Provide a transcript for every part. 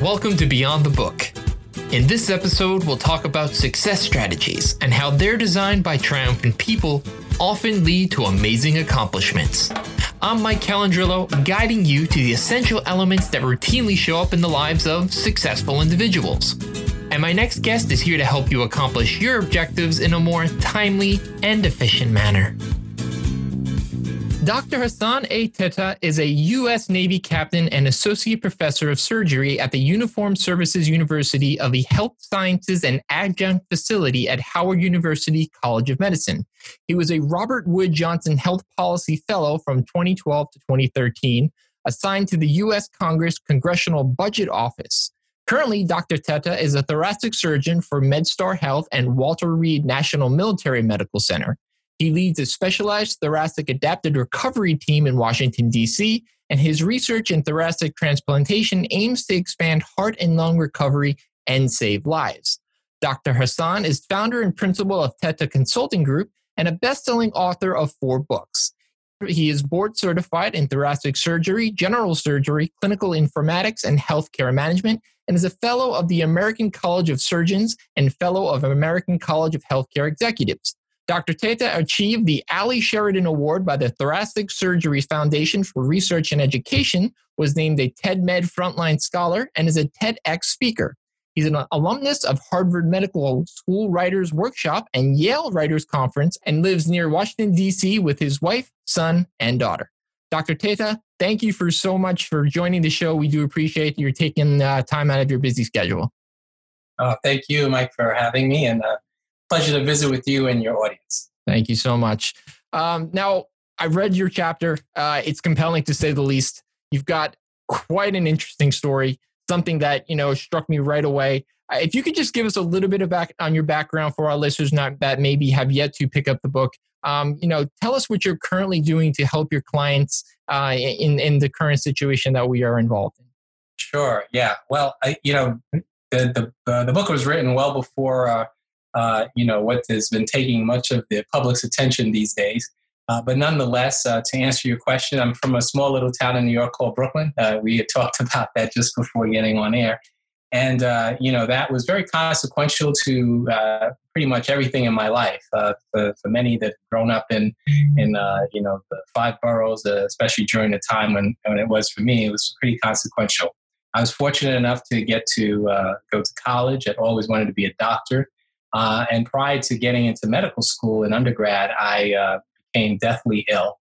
Welcome to Beyond the Book. In this episode, we'll talk about success strategies and how they're designed by triumphant people often lead to amazing accomplishments. I'm Mike Calandrillo, guiding you to the essential elements that routinely show up in the lives of successful individuals. And my next guest is here to help you accomplish your objectives in a more timely and efficient manner. Dr. Hassan A. Tetteh is a U.S. Navy captain and associate professor of surgery at the Uniformed Services University of the Health Sciences and Adjunct Facility at Howard University College of Medicine. He was a Robert Wood Johnson Health Policy Fellow from 2012 to 2013, assigned to the U.S. Congress Congressional Budget Office. Currently, Dr. Tetteh is a thoracic surgeon for MedStar Health and Walter Reed National Military Medical Center. He leads a specialized thoracic adapted recovery team in Washington, D.C., and his research in thoracic transplantation aims to expand heart and lung recovery and save lives. Dr. Hassan is founder and principal of Tetteh Consulting Group and a best-selling author of 4 books. He is board certified in thoracic surgery, general surgery, clinical informatics, and healthcare management, and is a fellow of the American College of Surgeons and fellow of American College of Healthcare Executives. Dr. Tetteh achieved the Allie Sheridan Award by the Thoracic Surgery Foundation for Research and Education, was named a TED Med Frontline Scholar, and is a TEDx speaker. He's an alumnus of Harvard Medical School Writers Workshop and Yale Writers Conference, and lives near Washington, D.C. with his wife, son, and daughter. Dr. Tetteh, thank you so much for joining the show. We do appreciate you taking time out of your busy schedule. Thank you, Mike, for having me, and pleasure to visit with you and your audience. Thank you so much. Now, I've read your chapter. It's compelling, to say the least. You've got quite an interesting story, something that, struck me right away. If you could just give us a little bit of back on your background for our listeners that maybe have yet to pick up the book. Tell us what you're currently doing to help your clients in the current situation that we are involved in. Sure. Yeah. Well, the book was written well before what has been taking much of the public's attention these days. But nonetheless, to answer your question, I'm from a small little town in New York called Brooklyn. We had talked about that just before getting on air. And, that was very consequential to pretty much everything in my life. For many that have grown up in the 5 boroughs, especially during the time when it was for me, it was pretty consequential. I was fortunate enough to get to go to college. I'd always wanted to be a doctor. And prior to getting into medical school in undergrad, I became deathly ill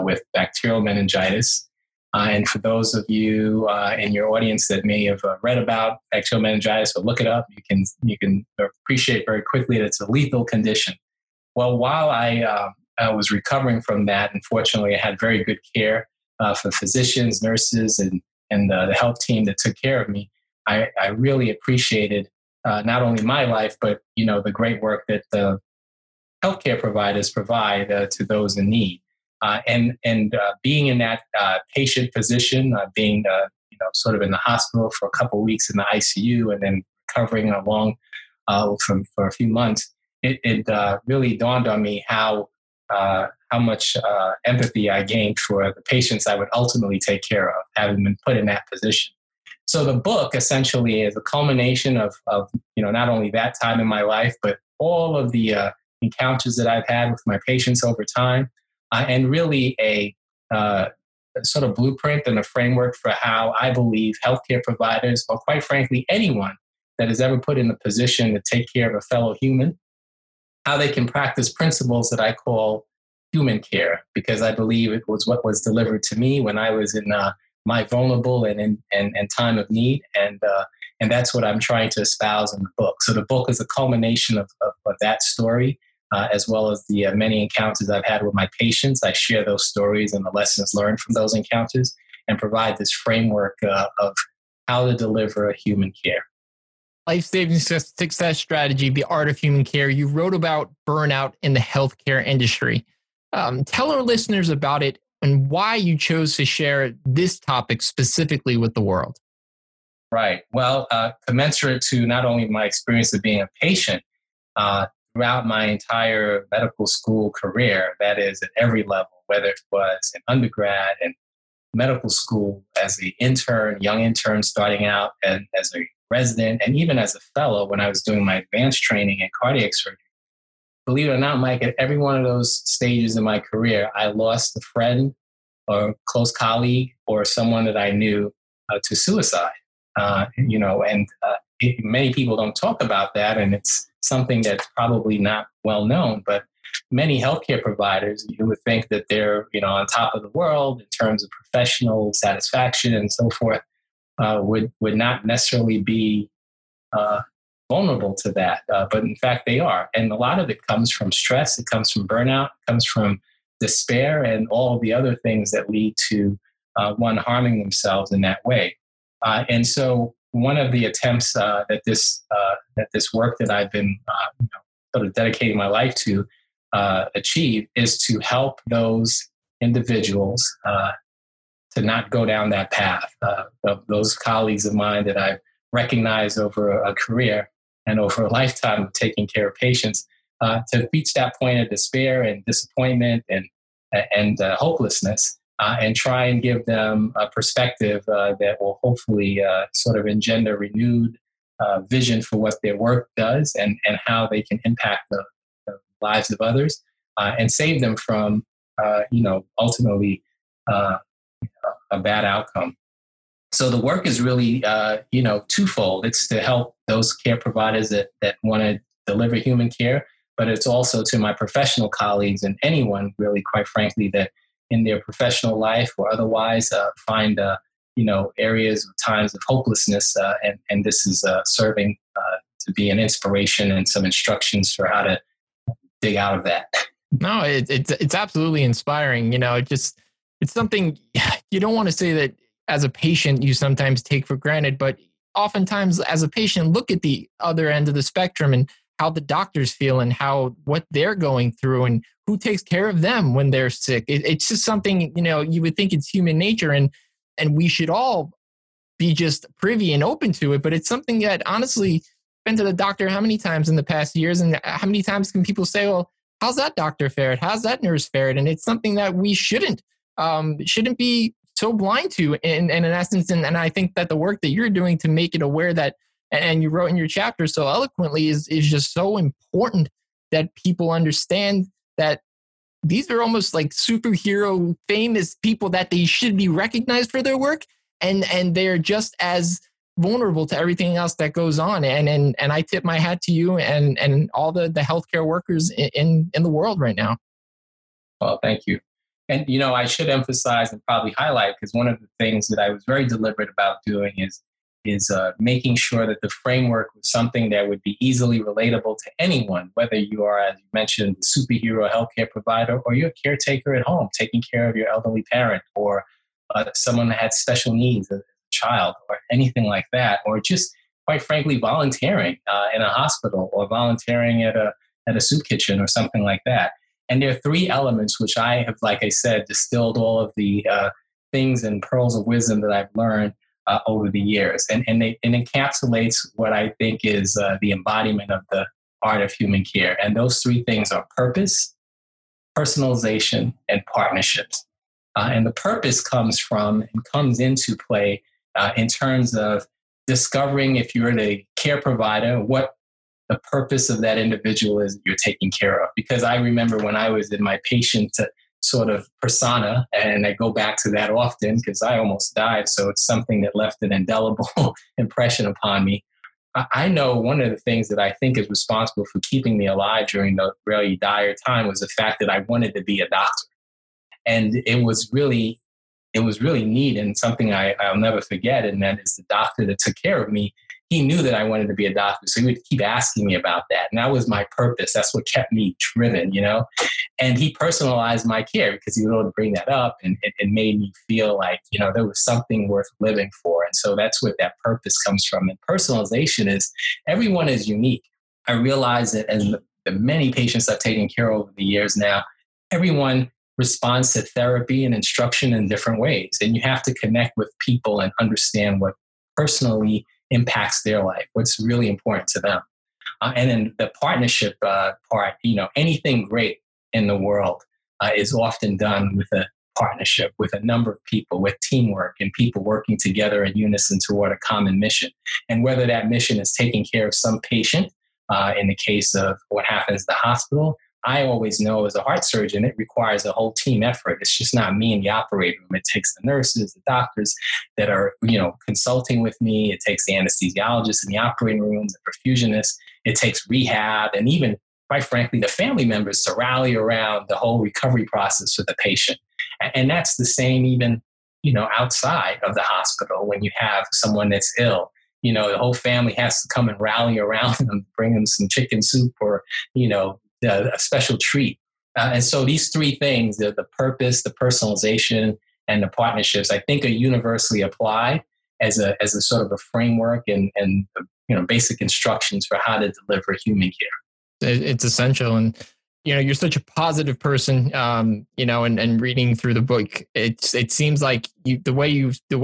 with bacterial meningitis. And for those of you in your audience that may have read about bacterial meningitis or look it up, you can appreciate very quickly that it's a lethal condition. Well, while I was recovering from that, unfortunately, I had very good care for physicians, nurses, and the health team that took care of me. I really appreciated not only my life, but, the great work that the healthcare providers provide to those in need. And being in that patient position, being, sort of in the hospital for a couple of weeks in the ICU and then recovering along for a few months, it really dawned on me how much empathy I gained for the patients I would ultimately take care of, having been put in that position. So the book essentially is a culmination of not only that time in my life, but all of the encounters that I've had with my patients over time, and really a sort of blueprint and a framework for how I believe healthcare providers, or quite frankly, anyone that is ever put in the position to take care of a fellow human, how they can practice principles that I call human care, because I believe it was what was delivered to me when I was in my vulnerable and time of need. And that's what I'm trying to espouse in the book. So the book is a culmination of that story, as well as the many encounters I've had with my patients. I share those stories and the lessons learned from those encounters and provide this framework of how to deliver human care. Life-saving success strategy, The Art of Human Care. You wrote about burnout in the healthcare industry. Tell our listeners about it and why you chose to share this topic specifically with the world. Right. Well, commensurate to not only my experience of being a patient throughout my entire medical school career, that is at every level, whether it was in undergrad and medical school, as an intern, young intern starting out, and as a resident, and even as a fellow when I was doing my advanced training in cardiac surgery. Believe it or not, Mike, at every one of those stages in my career, I lost a friend or a close colleague or someone that I knew to suicide. Many people don't talk about that, and it's something that's probably not well known, but many healthcare providers, you would think that they're, on top of the world in terms of professional satisfaction and so forth, would not necessarily be vulnerable to that. But in fact, they are. And a lot of it comes from stress. It comes from burnout, it comes from despair, and all the other things that lead to one harming themselves in that way. And so one of the attempts that this work that I've been sort of dedicating my life to achieve is to help those individuals to not go down that path. Those colleagues of mine that I've recognized over a career and over a lifetime of taking care of patients to reach that point of despair and disappointment and hopelessness, and try and give them a perspective that will hopefully sort of engender renewed vision for what their work does and how they can impact the lives of others and save them from, ultimately a bad outcome. So the work is really, twofold. It's to help those care providers that want to deliver human care, but it's also to my professional colleagues and anyone really, quite frankly, that in their professional life or otherwise find areas or times of hopelessness. And this is serving to be an inspiration and some instructions for how to dig out of that. No, it's absolutely inspiring. It's something you don't want to say that as a patient you sometimes take for granted, but oftentimes as a patient, look at the other end of the spectrum and how the doctors feel and what they're going through and who takes care of them when they're sick. It's just something, you would think it's human nature and we should all be just privy and open to it, but it's something that honestly, been to the doctor how many times in the past years, and how many times can people say, well, how's that doctor fared? How's that nurse fared? And it's something that we shouldn't be so blind to in essence. And I think that the work that you're doing to make it aware that, and you wrote in your chapter so eloquently, is just so important that people understand that these are almost like superhero famous people that they should be recognized for their work. And they're just as vulnerable to everything else that goes on. And I tip my hat to you and all the healthcare workers in the world right now. Well, thank you. And, I should emphasize and probably highlight, because one of the things that I was very deliberate about doing is making sure that the framework was something that would be easily relatable to anyone, whether you are, as you mentioned, the superhero healthcare provider, or you're a caretaker at home taking care of your elderly parent, or someone that had special needs, a child, or anything like that, or just, quite frankly, volunteering in a hospital or volunteering at a soup kitchen or something like that. And there are three elements which I have, like I said, distilled all of the things and pearls of wisdom that I've learned over the years. And it encapsulates what I think is the embodiment of the art of human care. And those three things are purpose, personalization, and partnerships. And the purpose comes from and comes into play in terms of discovering, if you're the care provider, what the purpose of that individual is that you're taking care of. Because I remember when I was in my patient sort of persona, and I go back to that often because I almost died, so it's something that left an indelible impression upon me. I know one of the things that I think is responsible for keeping me alive during the really dire time was the fact that I wanted to be a doctor. And it was really neat, and something I'll never forget, and that is the doctor that took care of me. He knew that I wanted to be a doctor, so he would keep asking me about that. And that was my purpose. That's what kept me driven, And he personalized my care because he was able to bring that up, and it made me feel like, there was something worth living for. And so that's where that purpose comes from. And personalization is, everyone is unique. I realize that as the many patients I've taken care of over the years now, everyone responds to therapy and instruction in different ways. And you have to connect with people and understand what personally impacts their life, what's really important to them. And then the partnership part, anything great in the world is often done with a partnership with a number of people, with teamwork and people working together in unison toward a common mission. And whether that mission is taking care of some patient, in the case of what happens at the hospital, I always know as a heart surgeon, it requires a whole team effort. It's just not me in the operating room. It takes the nurses, the doctors that are, consulting with me. It takes the anesthesiologists in the operating rooms, the perfusionists. It takes rehab and even, quite frankly, the family members to rally around the whole recovery process for the patient. And that's the same even, outside of the hospital when you have someone that's ill. The whole family has to come and rally around them, bring them some chicken soup or, a special treat. And so these three things, the purpose, the personalization, and the partnerships, I think are universally applied as a sort of a framework and basic instructions for how to deliver human care. It's essential. And, you're such a positive person, and reading through the book, it seems like the way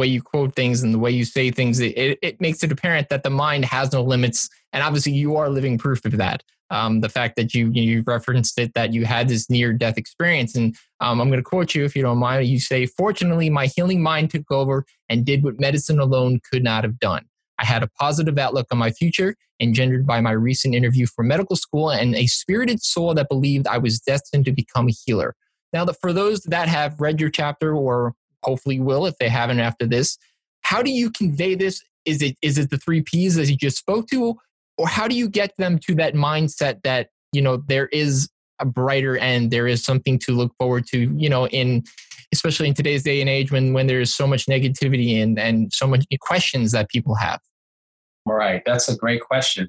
you quote things and the way you say things, it makes it apparent that the mind has no limits. And obviously you are living proof of that. The fact that you referenced it, that you had this near-death experience. And I'm going to quote you if you don't mind. You say, "Fortunately, my healing mind took over and did what medicine alone could not have done. I had a positive outlook on my future, engendered by my recent interview for medical school, and a spirited soul that believed I was destined to become a healer." Now, for those that have read your chapter, or hopefully will if they haven't after this, how do you convey this? Is it the 3 Ps as you just spoke to? Or how do you get them to that mindset that, there is a brighter end, there is something to look forward to, especially in today's day and age when there is so much negativity and so much questions that people have? All right. That's a great question.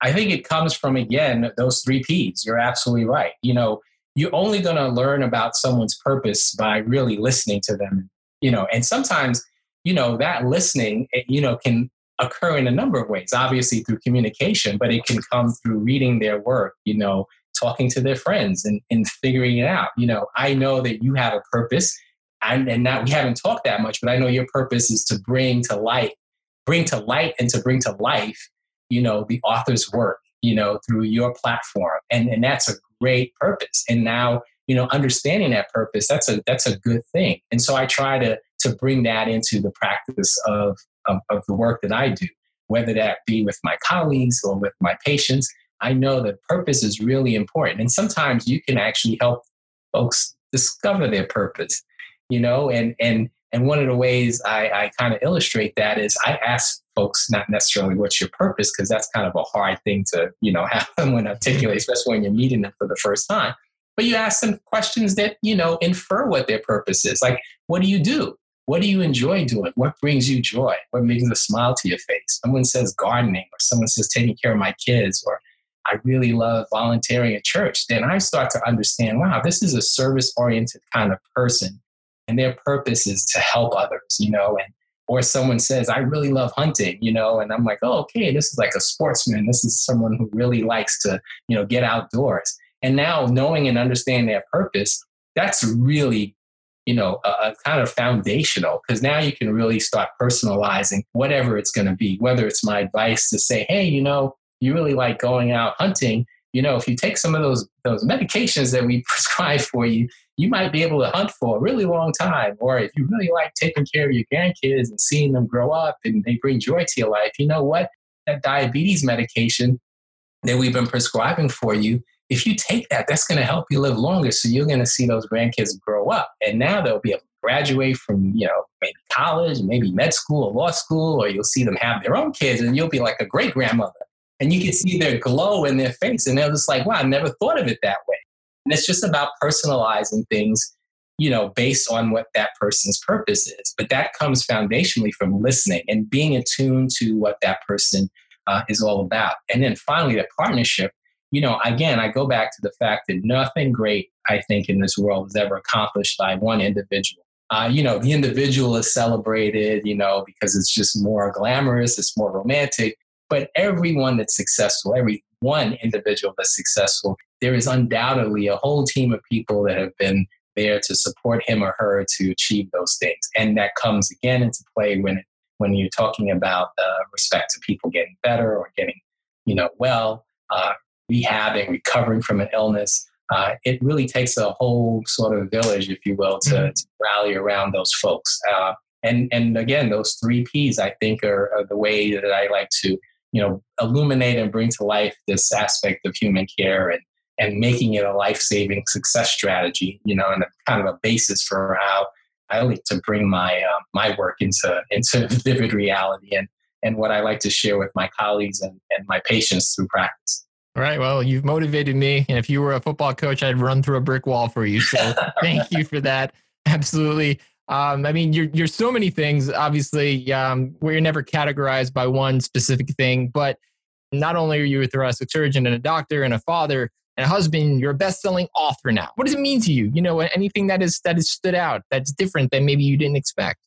I think it comes from, again, those 3 Ps. You're absolutely right. You're only going to learn about someone's purpose by really listening to them, and sometimes, that listening, can occur in a number of ways, obviously through communication, but it can come through reading their work, talking to their friends and figuring it out. I know that you have a purpose we haven't talked that much, but I know your purpose is to bring to life, the author's work, through your platform. And that's a great purpose. And now, understanding that purpose, that's a good thing. And so I try to bring that into the practice of the work that I do, whether that be with my colleagues or with my patients. I know that purpose is really important. And sometimes you can actually help folks discover their purpose, and one of the ways I kind of illustrate that is I ask folks not necessarily what's your purpose, because that's kind of a hard thing to, have someone articulate, especially when you're meeting them for the first time. But you ask them questions that, infer what their purpose is. Like, what do you do? What do you enjoy doing? What brings you joy? What makes a smile to your face? Someone says gardening, or someone says taking care of my kids, or I really love volunteering at church. Then I start to understand, wow, this is a service-oriented kind of person, and their purpose is to help others, or someone says, I really love hunting, and I'm like, oh, okay, this is like a sportsman. This is someone who really likes to, get outdoors. And now knowing and understanding their purpose, that's really a kind of foundational, because now you can really start personalizing whatever it's going to be, whether it's my advice to say, hey, you really like going out hunting. If you take some of those medications that we prescribe for you, you might be able to hunt for a really long time. Or if you really like taking care of your grandkids and seeing them grow up and they bring joy to your life, you know what? That diabetes medication that we've been prescribing for you, if you take that, that's going to help you live longer. So you're going to see those grandkids grow up. And now they'll be able to graduate from, maybe college, maybe med school or law school, or you'll see them have their own kids and you'll be like a great grandmother. And you can see their glow in their face. And they're just like, wow, I never thought of it that way. And it's just about personalizing things, based on what that person's purpose is. But that comes foundationally from listening and being attuned to what that person is all about. And then finally, the partnership. Again, I go back to the fact that nothing great, I think, in this world is ever accomplished by one individual. The individual is celebrated, because it's just more glamorous, it's more romantic. But everyone that's successful, every one individual that's successful, there is undoubtedly a whole team of people that have been there to support him or her to achieve those things. And that comes again into play when you're talking about respect to people getting better or getting, well, rehabbing, recovering from an illness. it really takes a whole sort of village, if you will, to rally around those folks. And again, those three Ps, I think, are the way that I like to, you know, illuminate and bring to life this aspect of human care and making it a life-saving success strategy, you know, and a, kind of a basis for how I like to bring my my work into vivid reality and what I like to share with my colleagues and my patients through practice. All right. Well, you've motivated me. And if you were a football coach, I'd run through a brick wall for you. So thank you for that. Absolutely. I mean, you're so many things, obviously, where you're never categorized by one specific thing. But not only are you a thoracic surgeon and a doctor and a father and a husband, you're a best-selling author now. What does it mean to you? You know, anything that is stood out, that's different than maybe you didn't expect?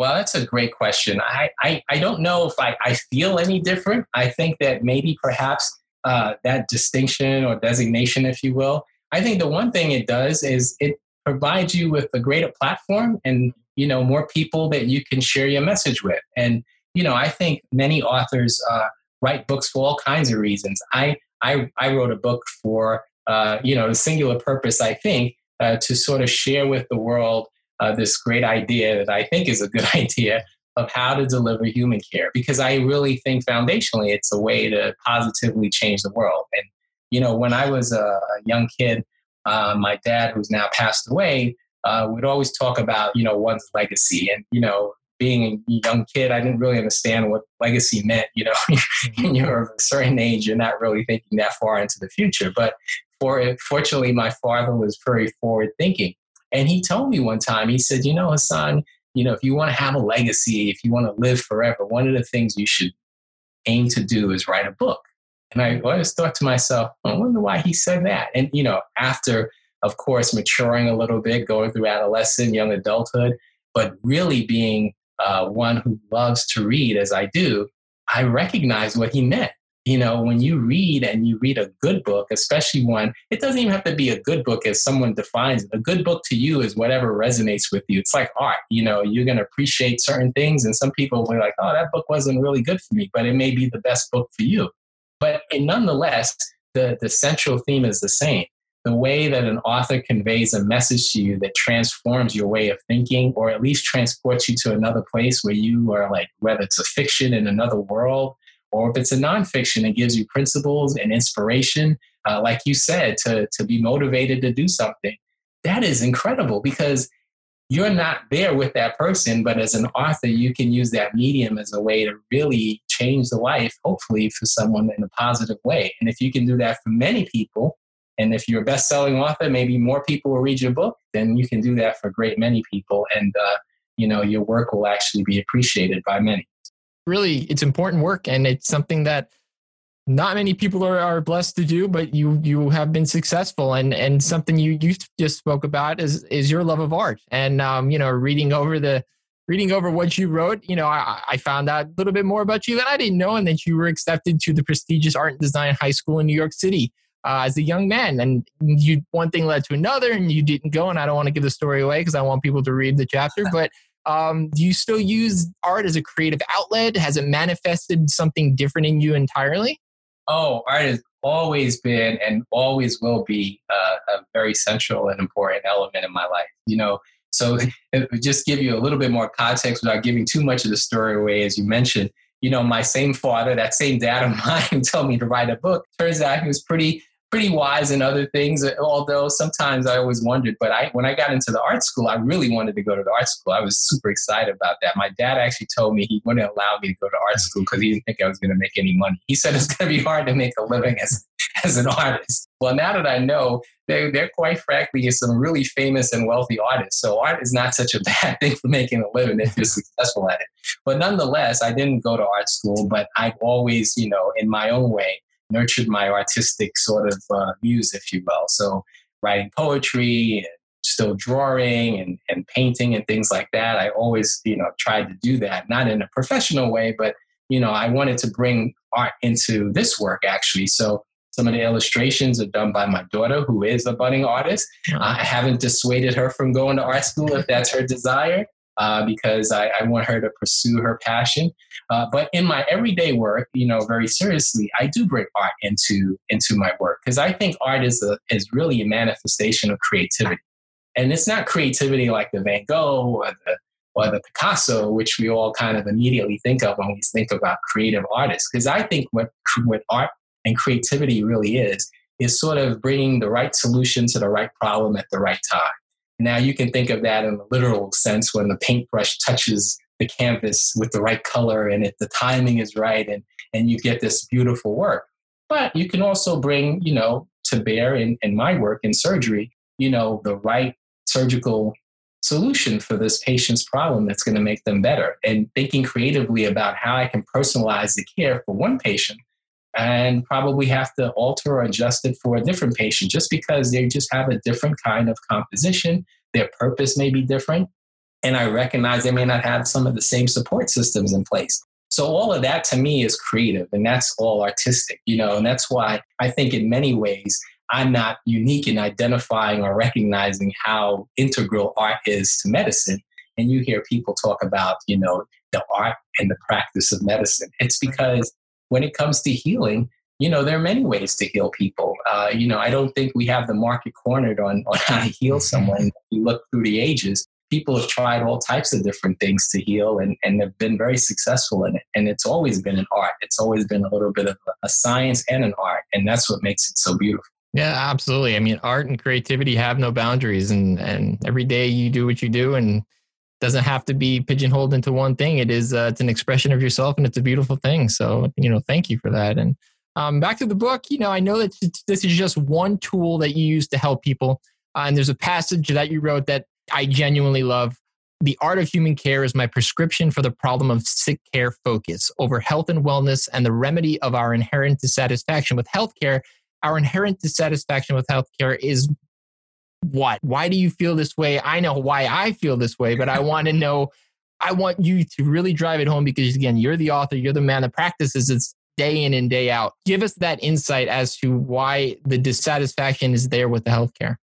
Well, that's a great question. I don't know if I feel any different. I think that maybe perhaps that distinction or designation, if you will, I think the one thing it does is it provides you with a greater platform and, you know, more people that you can share your message with. And, you know, I think many authors write books for all kinds of reasons. I wrote a book for, you know, the singular purpose, I think, to sort of share with the world this great idea that I think is a good idea of how to deliver human care, because I really think foundationally it's a way to positively change the world. And, you know, when I was a young kid, my dad, who's now passed away, would always talk about, you know, one's legacy. And, you know, being a young kid, I didn't really understand what legacy meant. You know, when you're of a certain age, you're not really thinking that far into the future. But fortunately, my father was very forward thinking. And he told me one time, he said, you know, Hassan, you know, if you want to have a legacy, if you want to live forever, one of the things you should aim to do is write a book. And I always thought to myself, I wonder why he said that. And, you know, after, of course, maturing a little bit, going through adolescence, young adulthood, but really being one who loves to read as I do, I recognize what he meant. You know, when you read and you read a good book, especially one, it doesn't even have to be a good book as someone defines it. A good book to you is whatever resonates with you. It's like art, you know, you're going to appreciate certain things. And some people will be like, oh, that book wasn't really good for me, but it may be the best book for you. But nonetheless, the central theme is the same. The way that an author conveys a message to you that transforms your way of thinking, or at least transports you to another place where you are, like, whether it's a fiction in another world, or if it's a nonfiction, it gives you principles and inspiration, like you said, to be motivated to do something. That is incredible, because you're not there with that person, but as an author, you can use that medium as a way to really change the life, hopefully, for someone in a positive way. And if you can do that for many people, and if you're a best-selling author, maybe more people will read your book, then you can do that for a great many people. And, you know, your work will actually be appreciated by many. Really, it's important work, and it's something that not many people are blessed to do, but you have been successful. And something you just spoke about is your love of art. And, you know, reading over what you wrote, you know, I found out a little bit more about you than I didn't know, and that you were accepted to the prestigious Art and Design High School in New York City as a young man. And one thing led to another, and you didn't go. And I don't want to give the story away because I want people to read the chapter, but do you still use art as a creative outlet? Has it manifested something different in you entirely? Oh, art has always been and always will be a very central and important element in my life. You know, so just give you a little bit more context without giving too much of the story away, as you mentioned. You know, my same father, that same dad of mine, told me to write a book. Turns out he was pretty wise in other things, although sometimes I always wondered. But when I got into the art school, I really wanted to go to the art school. I was super excited about that. My dad actually told me he wouldn't allow me to go to art school because he didn't think I was going to make any money. He said it's going to be hard to make a living as an artist. Well, now that I know, they're quite frankly some really famous and wealthy artists. So art is not such a bad thing for making a living if you're successful at it. But nonetheless, I didn't go to art school, but I've always, you know, in my own way, nurtured my artistic sort of muse, if you will. So writing poetry, and still drawing and painting and things like that. I always, you know, tried to do that, not in a professional way, but, you know, I wanted to bring art into this work, actually. So some of the illustrations are done by my daughter, who is a budding artist. I haven't dissuaded her from going to art school if that's her desire. because I want her to pursue her passion. But in my everyday work, you know, very seriously, I do bring art into my work, because I think art is really a manifestation of creativity. And it's not creativity like the Van Gogh or the Picasso, which we all kind of immediately think of when we think about creative artists. Because I think what art and creativity really is sort of bringing the right solution to the right problem at the right time. Now you can think of that in a literal sense when the paintbrush touches the canvas with the right color and if the timing is right and you get this beautiful work. But you can also bring, you know, to bear in my work in surgery, you know, the right surgical solution for this patient's problem that's going to make them better, and thinking creatively about how I can personalize the care for one patient and probably have to alter or adjust it for a different patient just because they just have a different kind of composition. Their purpose may be different. And I recognize they may not have some of the same support systems in place. So all of that to me is creative, and that's all artistic, you know, and that's why I think in many ways, I'm not unique in identifying or recognizing how integral art is to medicine. And you hear people talk about, you know, the art and the practice of medicine. It's because when it comes to healing, you know, there are many ways to heal people. You know, I don't think we have the market cornered on how to heal someone. If you look through the ages, people have tried all types of different things to heal and have been very successful in it. And it's always been an art. It's always been a little bit of a science and an art. And that's what makes it so beautiful. Yeah, absolutely. I mean, art and creativity have no boundaries, and every day you do what you do, and it doesn't have to be pigeonholed into one thing. It is, it's an expression of yourself, and it's a beautiful thing. So, you know, thank you for that. And back to the book, you know, I know that this is just one tool that you use to help people. And there's a passage that you wrote that I genuinely love. The Art of Human Care is my prescription for the problem of sick care focus over health and wellness and the remedy of our inherent dissatisfaction with healthcare. Our inherent dissatisfaction with healthcare is what? Why do you feel this way? I know why I feel this way, but I want to know, I want you to really drive it home because, again, you're the author, you're the man that practices this day in and day out. Give us that insight as to why the dissatisfaction is there with the healthcare.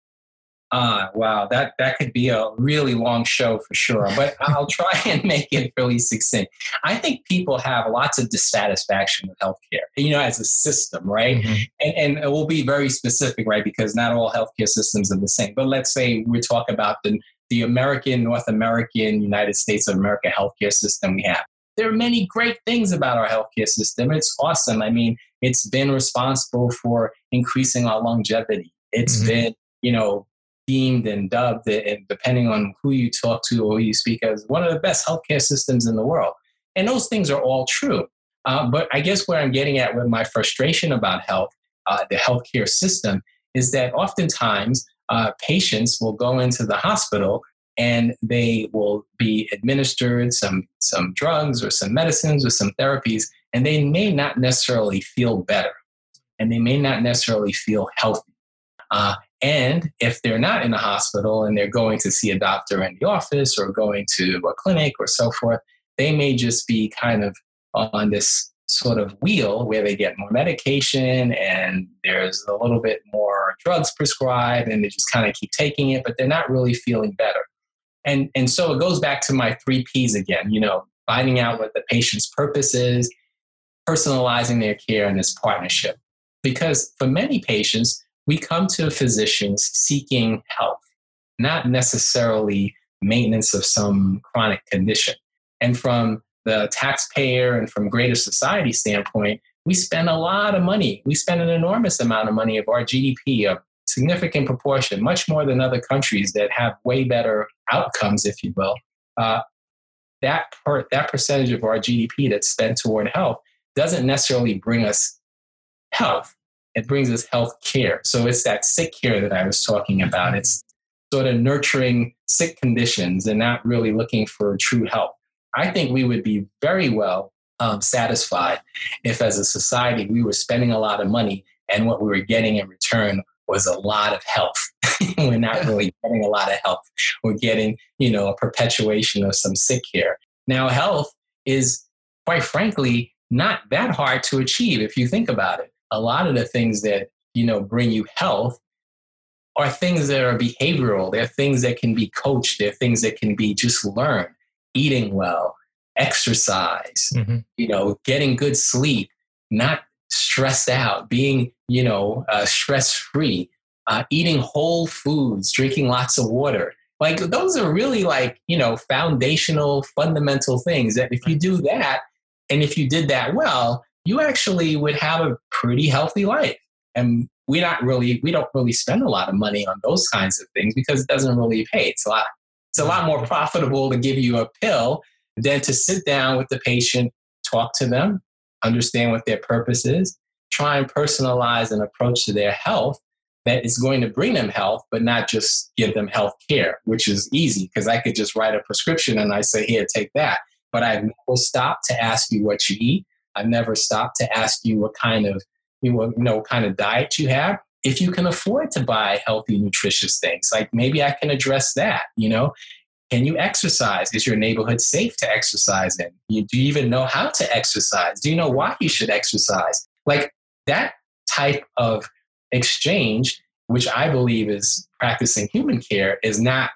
Wow, that could be a really long show for sure, but I'll try and make it really succinct. I think people have lots of dissatisfaction with healthcare, you know, as a system, right? Mm-hmm. And it will be very specific, right? Because not all healthcare systems are the same. But let's say we talk about the American, North American, United States of America healthcare system we have. There are many great things about our healthcare system. It's awesome. I mean, it's been responsible for increasing our longevity. It's mm-hmm. been, you know, deemed and dubbed, and depending on who you talk to or who you speak, as one of the best healthcare systems in the world. And those things are all true. But I guess where I'm getting at with my frustration about health, the healthcare system, is that oftentimes patients will go into the hospital and they will be administered some drugs or some medicines or some therapies, and they may not necessarily feel better, and they may not necessarily feel healthy. And if they're not in a hospital and they're going to see a doctor in the office or going to a clinic or so forth, they may just be kind of on this sort of wheel where they get more medication and there's a little bit more drugs prescribed and they just kind of keep taking it, but they're not really feeling better. And so it goes back to my 3 Ps again, you know, finding out what the patient's purpose is, personalizing their care, and this partnership. Because for many patients, we come to physicians seeking health, not necessarily maintenance of some chronic condition. And from the taxpayer and from greater society standpoint, we spend a lot of money. We spend an enormous amount of money of our GDP, a significant proportion, much more than other countries that have way better outcomes, if you will. That percentage of our GDP that's spent toward health doesn't necessarily bring us health. It brings us health care. So it's that sick care that I was talking about. It's sort of nurturing sick conditions and not really looking for true health. I think we would be very well satisfied if, as a society, we were spending a lot of money and what we were getting in return was a lot of health. We're not really getting a lot of health. We're getting, you know, a perpetuation of some sick care. Now, health is, quite frankly, not that hard to achieve if you think about it. A lot of the things that, you know, bring you health are things that are behavioral. They're things that can be coached. They're things that can be just learned. eating well, exercise, getting good sleep, not stressed out, being, stress-free, eating whole foods, drinking lots of water. Like those are really like, foundational, fundamental things that if you do that, and if you did that well, you actually would have a pretty healthy life. And we don't really spend a lot of money on those kinds of things because it doesn't really pay. It's a lot more profitable to give you a pill than to sit down with the patient, talk to them, understand what their purpose is, try and personalize an approach to their health that is going to bring them health, but not just give them health care, which is easy because I could just write a prescription and I say, here, take that. But I've never stopped to ask you what you eat. I've never stopped to ask you what kind of diet you have. If you can afford to buy healthy, nutritious things, like maybe I can address that, Can you exercise? Is your neighborhood safe to exercise in? Do you even know how to exercise? Do you know why you should exercise? Like that type of exchange, which I believe is practicing human care, is not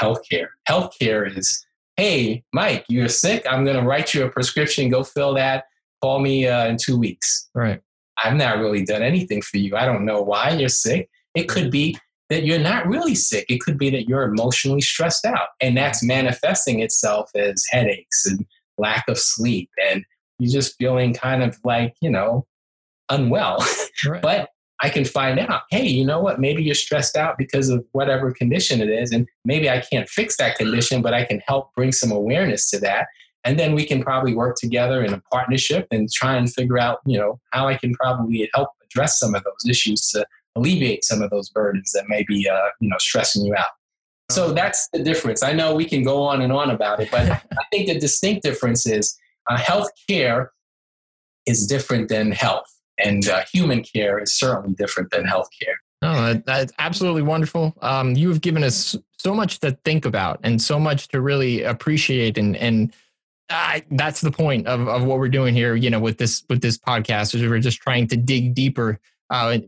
healthcare. Healthcare is, hey, Mike, you're sick. I'm going to write you a prescription. Go fill that. Call me in 2 weeks. Right. I've not really done anything for you. I don't know why you're sick. It could be that you're not really sick. It could be that you're emotionally stressed out. And that's manifesting itself as headaches and lack of sleep. And you're just feeling kind of like, unwell. Right. But I can find out, hey, you know what? Maybe you're stressed out because of whatever condition it is. And maybe I can't fix that condition, but I can help bring some awareness to that. And then we can probably work together in a partnership and try and figure out, how I can probably help address some of those issues to alleviate some of those burdens that may be, stressing you out. So that's the difference. I know we can go on and on about it, but I think the distinct difference is health care is different than health, and human care is certainly different than health care. Oh, that's absolutely wonderful. You have given us so much to think about and so much to really appreciate and that's the point of what we're doing here, with this podcast, is we're just trying to dig deeper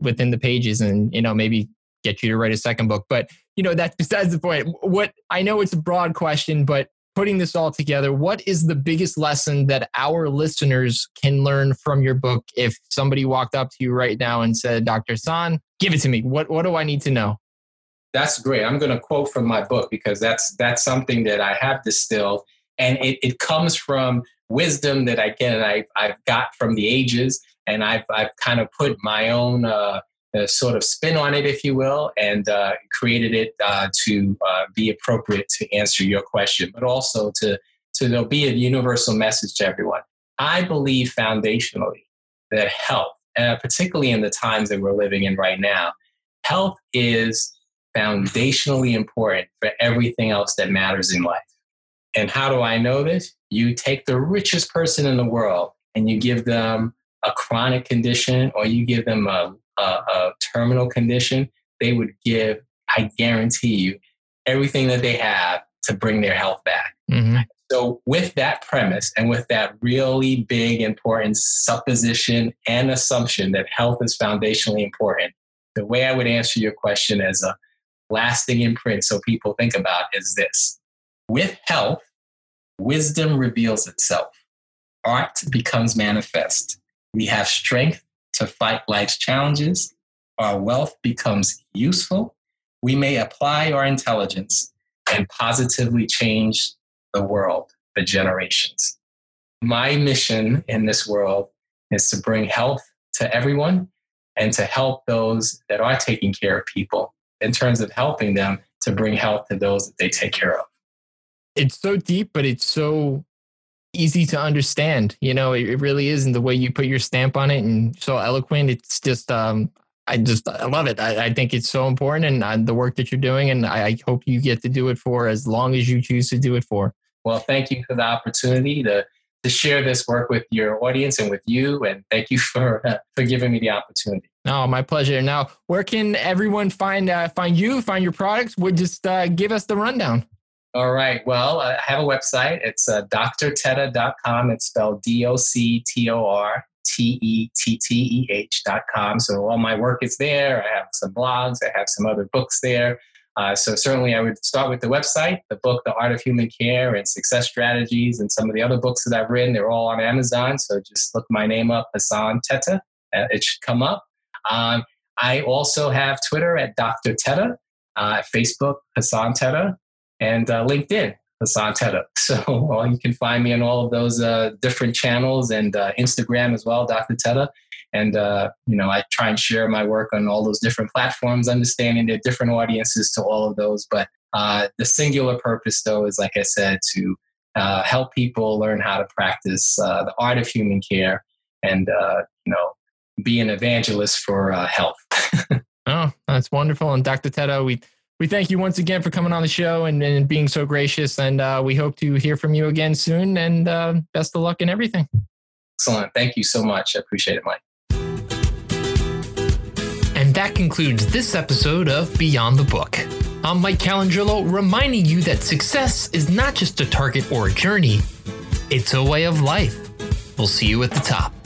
within the pages and, maybe get you to write a second book. But, that's besides the point. What I know it's a broad question, but putting this all together, what is the biggest lesson that our listeners can learn from your book? If somebody walked up to you right now and said, Dr. San, give it to me. What do I need to know? That's great. I'm going to quote from my book because that's something that I have distilled. And it comes from wisdom that I get and I've got from the ages, and I've kind of put my own sort of spin on it, if you will, and created it to be appropriate to answer your question, but also to there'll be a universal message to everyone. I believe foundationally that health, particularly in the times that we're living in right now, health is foundationally important for everything else that matters in life. And how do I know this? You take the richest person in the world and you give them a chronic condition, or you give them a terminal condition, they would give, I guarantee you, everything that they have to bring their health back. Mm-hmm. So with that premise and with that really big, important supposition and assumption that health is foundationally important, the way I would answer your question as a lasting imprint so people think about is this. With health, wisdom reveals itself. Art becomes manifest. We have strength to fight life's challenges. Our wealth becomes useful. We may apply our intelligence and positively change the world for generations. My mission in this world is to bring health to everyone and to help those that are taking care of people in terms of helping them to bring health to those that they take care of. It's so deep, but it's so easy to understand. It really is. And the way you put your stamp on it and so eloquent, it's just, I love it. I think it's so important, and the work that you're doing, and I hope you get to do it for as long as you choose to do it for. Well, thank you for the opportunity to share this work with your audience and with you. And thank you for giving me the opportunity. No, my pleasure. Now, where can everyone find your products? Would just give us the rundown. All right. Well, I have a website. It's DrTetteh.com. It's spelled DrTetteh.com. So all my work is there. I have some blogs. I have some other books there. So certainly I would start with the website, the book, The Art of Human Care and Success Strategies, and some of the other books that I've written. They're all on Amazon. So just look my name up, Hassan Tetteh. It should come up. I also have Twitter at Dr. Tetteh, Facebook, Hassan Tetteh, and LinkedIn, Hassan Tetteh. So you can find me on all of those different channels, and Instagram as well, Dr. Tetteh. And, I try and share my work on all those different platforms, understanding their different audiences to all of those. But the singular purpose, though, is, like I said, to help people learn how to practice the art of human care and, be an evangelist for health. Oh, that's wonderful. And Dr. Tetteh, we thank you once again for coming on the show and being so gracious. And we hope to hear from you again soon. And best of luck in everything. Excellent. Thank you so much. I appreciate it, Mike. And that concludes this episode of Beyond the Book. I'm Mike Calandrillo, reminding you that success is not just a target or a journey. It's a way of life. We'll see you at the top.